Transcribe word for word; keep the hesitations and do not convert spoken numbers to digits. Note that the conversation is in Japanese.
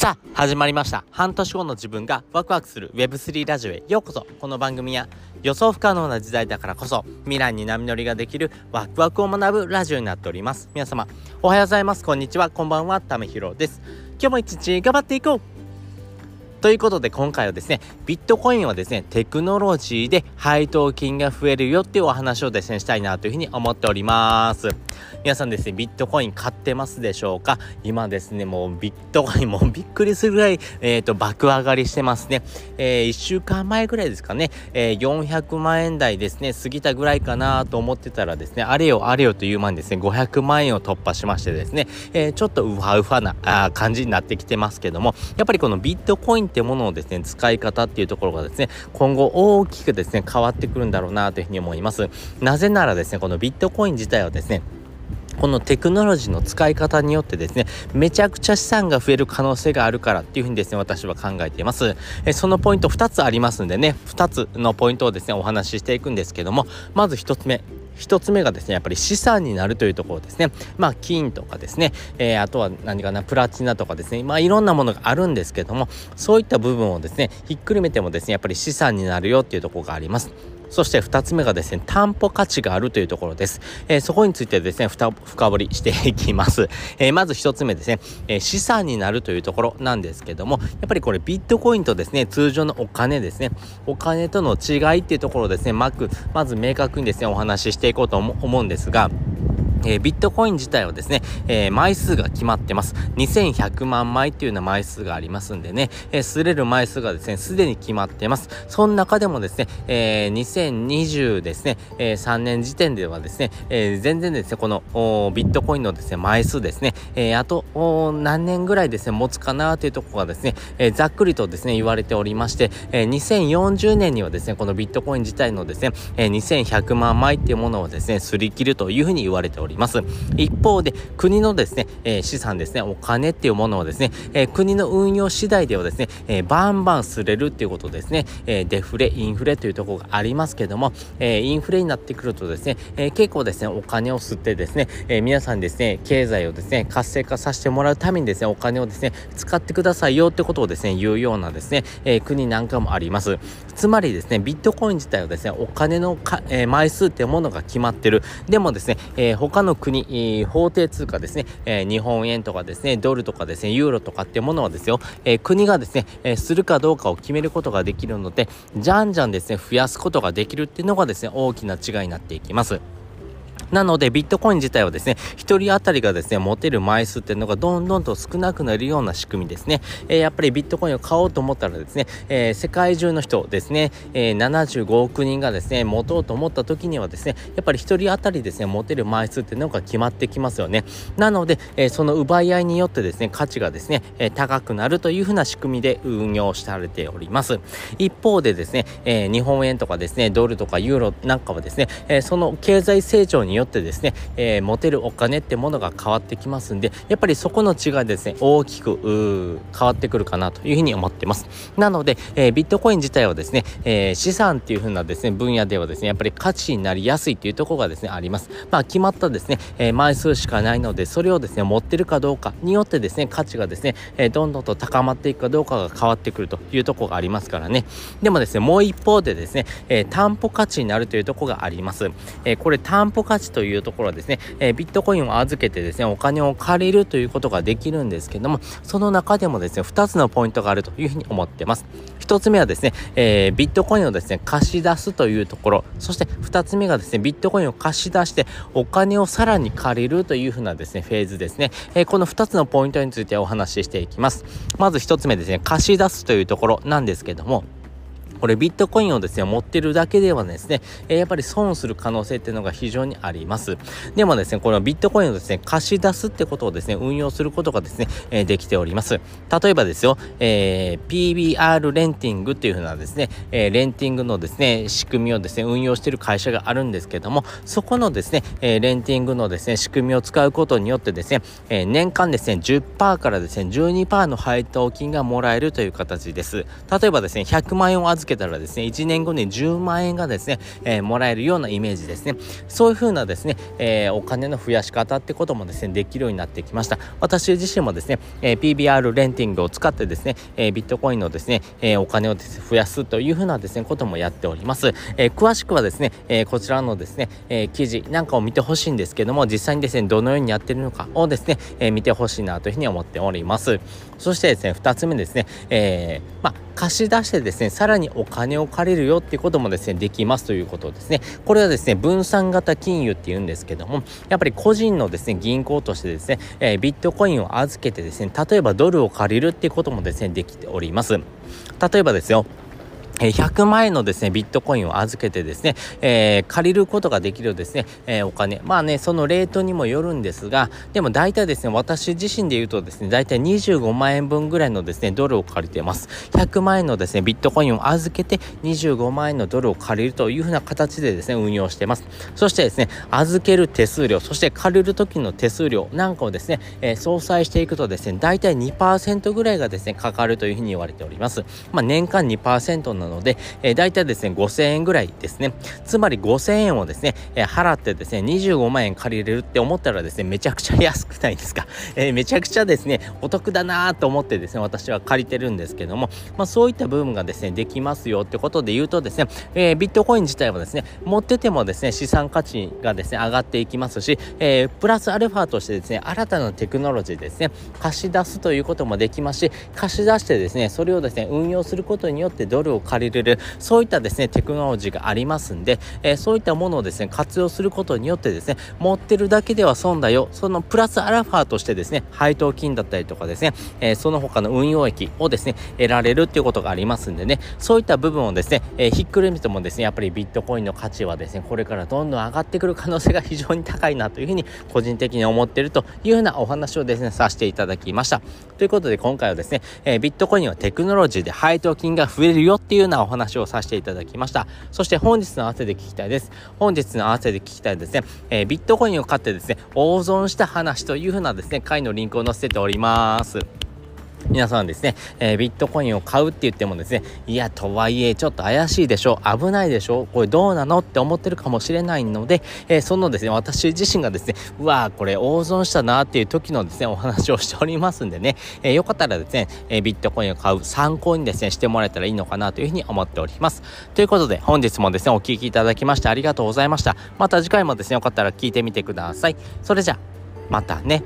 さあ始まりました。半年後の自分がワクワクする ウェブスリー ラジオへようこそ。この番組は予想不可能な時代だからこそ未来に波乗りができるワクワクを学ぶラジオになっております。皆様おはようございます、こんにちは、こんばんは、ためひろです。今日も一日頑張っていこうということで、今回はですねビットコインはですねテクノロジーで配当金が増えるよっていうお話をですねしたいなというふうに思っております。皆さんですねビットコイン買ってますでしょうか。今ですねもうビットコインもびっくりするぐらい、えー、と爆上がりしてますね、えー、いっしゅうかんまえぐらいですかね、えー、よんひゃくまんえん台ですね過ぎたぐらいかなと思ってたらですねあれよあれよという間にですねごひゃくまんえんを突破しましてですね、えー、ちょっとウハウハなあ感じになってきてますけども、やっぱりこのビットコインってものをですね使い方っていうところがですね今後大きくですね変わってくるんだろうなというふうに思います。なぜならですねこのビットコイン自体はですねこのテクノロジーの使い方によってですねめちゃくちゃ資産が増える可能性があるからっていうふうにですね私は考えています。えそのポイントふたつありますんでね、ふたつのポイントをですねお話ししていくんですけども、まずひとつめひとつめがですねやっぱり資産になるというところですね。まあ金とかですね、えー、あとは何かなプラチナとかですね、まあいろんなものがあるんですけども、そういった部分をですねひっくるめてもですねやっぱり資産になるよっていうところがあります。そしてふたつめがですね担保価値があるというところです、えー、そこについてですね深掘りしていきます、えー、まずひとつめですね、えー、資産になるというところなんですけども、やっぱりこれビットコインとですね通常のお金ですねお金との違いっていうところをですねまくまず明確にですねお話ししていこうと思うんですが、えー、ビットコイン自体はですね、えー、枚数が決まってます。にせんひゃくまんまいっていうような枚数がありますんでね、えー、刷れる枚数がですねすでに決まってます。その中でもですね、えー、にせんにじゅうですね、えー、さんねん時点ではですね、えー、全然ですねこのビットコインのですね枚数ですね、えー、あと何年ぐらいですね持つかなというところがですね、えー、ざっくりとですね言われておりまして、えー、にせんよんじゅうねんにはですねこのビットコイン自体のですね、えー、にせんひゃくまんまいっていうものをですねすり切るというふうに言われております。一方で国のですね、えー、資産ですねお金っていうものをですね、えー、国の運用次第ではですね、えー、バンバンすれるっていうことですね、えー、デフレインフレというところがありますけども、えー、インフレになってくるとですね、えー、結構ですねお金を吸ってですね、えー、皆さんですね経済をですね活性化させてもらうためにですねお金をですね使ってくださいよってことをですね言うようなですね、えー、国なんかもあります。つまりですねビットコイン自体はですねお金のか、えー、枚数っていうものが決まってる。でもですね、えー、他他の国、法定通貨ですね、えー、日本円とかですねドルとかですねユーロとかっていうものはですよ、えー、国がですね、えー、するかどうかを決めることができるので、じゃんじゃんですね増やすことができるっていうのがですね大きな違いになっていきます。なのでビットコイン自体はですねひとり当たりがですね持てる枚数っていうのがどんどんと少なくなるような仕組みですね、えー、やっぱりビットコインを買おうと思ったらですね、えー、世界中の人ですね、えー、ななじゅうごおくにんがですね持とうと思った時にはですねやっぱりひとり当たりですね持てる枚数っていうのが決まってきますよね。なので、えー、その奪い合いによってですね価値がですね、えー、高くなるというふうな仕組みで運用されております。一方でですね、えー、日本円とかですねドルとかユーロなんかはですね、えー、その経済成長によってよってですね、えー、持てるお金ってものが変わってきますんで、やっぱりそこの違いですね大きく変わってくるかなというふうに思ってます。なので、えー、ビットコイン自体はですね、えー、資産っていう風なですね分野ではですねやっぱり価値になりやすいというところがですねあります。まあ決まったですね、えー、枚数しかないので、それをですね持ってるかどうかによってですね価値がですね、えー、どんどんと高まっていくかどうかが変わってくるというところがありますからね。でもですねもう一方でですね、えー、担保価値になるというところがあります、えー、これ担保価値というところはですね、えー、ビットコインを預けてですねお金を借りるということができるんですけども、その中でもですねふたつのポイントがあるというふうに思ってます。ひとつめはですね、えー、ビットコインをですね貸し出すというところ、そしてふたつめがですねビットコインを貸し出してお金をさらに借りるというふうなですねフェーズですね、えー、このふたつのポイントについてお話ししていきます。まずひとつめですね貸し出すというところなんですけども、これビットコインをですね持ってるだけではですね、えー、やっぱり損する可能性っていうのが非常にあります。でもですねこのビットコインをですね貸し出すってことをですね運用することがですね、えー、できております。例えばですよ、えー、ピービーアール レンティングっていう風なですね、えー、レンティングのですね仕組みをですね運用している会社があるんですけども、そこのですね、えー、レンティングのですね仕組みを使うことによってですね、えー、年間ですね じゅっパーセント からですね じゅうにパーセント の配当金がもらえるという形です。例えばですねひゃくまんえんを預けけたらですね、いちねんごにじゅうまんえんがですね、えー、もらえるようなイメージですね。そういう風なですね、えー、お金の増やし方ってこともですね、できるようになってきました。私自身もですね、えー、ピービーアール レンティングを使ってですね、えー、ビットコインのですね、えー、お金をですね、増やすという風なですね、こともやっております。えー、詳しくはですね、えー、こちらのですね、えー、記事なんかを見てほしいんですけども、実際にですね、どのようにやってるのかをですね、えー、見てほしいなというふうに思っております。そしてですね、ふたつめですね、えー、まあ、貸し出してですね、さらにお金を借りるよっていうこともですね、できますということですね。これはですね、分散型金融っていうんですけども、やっぱり個人のですね、銀行としてですね、えー、ビットコインを預けてですね、例えばドルを借りるっていうこともですね、できております。例えばですよ、ひゃくまんえんのですね、ビットコインを預けてですね、えー、借りることができるですね、えー、お金。まあね、そのレートにもよるんですが、でも大体ですね、私自身で言うとですね、大体にじゅうごまんえん分ぐらいのですね、ドルを借りてます。ひゃくまんえんのですね、ビットコインを預けて、にじゅうごまんえんのドルを借りるというふうな形でですね、運用してます。そしてですね、預ける手数料、そして借りる時の手数料なんかをですね、えー、相殺していくとですね、大体 にパーセント ぐらいがですね、かかるというふうに言われております。まあ年間 にパーセント のので、えー、大体ですねごせんえんぐらいですね。つまりごせんえんをですね、えー、払ってですねにじゅうごまんえん借りれるって思ったらですね、めちゃくちゃ安くないですか、えー、めちゃくちゃですねお得だなと思ってですね、私は借りてるんですけども、まあ、そういった部分がですねできますよってことで言うとですね、えー、ビットコイン自体はですね持っててもですね資産価値がですね上がっていきますし、えー、プラスアルファとしてですね新たなテクノロジーですね貸し出すということもできますし、貸し出してですねそれをですね運用することによってドルを借りれる、そういったですねテクノロジーがありますんで、えー、そういったものをですね活用することによってですね持ってるだけでは損だよ、そのプラスアルファとしてですね配当金だったりとかですね、えー、その他の運用益をですね得られるっていうことがありますんでね、そういった部分をですね、えー、ひっくるめてもですねやっぱりビットコインの価値はですねこれからどんどん上がってくる可能性が非常に高いなというふうに個人的に思っているというふうなお話をですねさせていただきました。ということで今回はですね、えー、ビットコインはテクノロジーで配当金が増えるよっていうなお話をさせていただきました。そして本日の合わせで聞きたいです。本日の合わせで聞きたいですね、えー、ビットコインを買ってですね大損した話というふうなですね回のリンクを載せております。皆さんですね、えー、ビットコインを買うって言ってもですね、いやとはいえちょっと怪しいでしょ、危ないでしょ、これどうなのって思ってるかもしれないので、えー、そのですね私自身がですねうわーこれ大損したなっていう時のですねお話をしておりますんでね、えー、よかったらですね、えー、ビットコインを買う参考にですねしてもらえたらいいのかなというふうに思っております。ということで本日もですねお聞きいただきましてありがとうございました。また次回もですねよかったら聞いてみてください。それじゃまたね。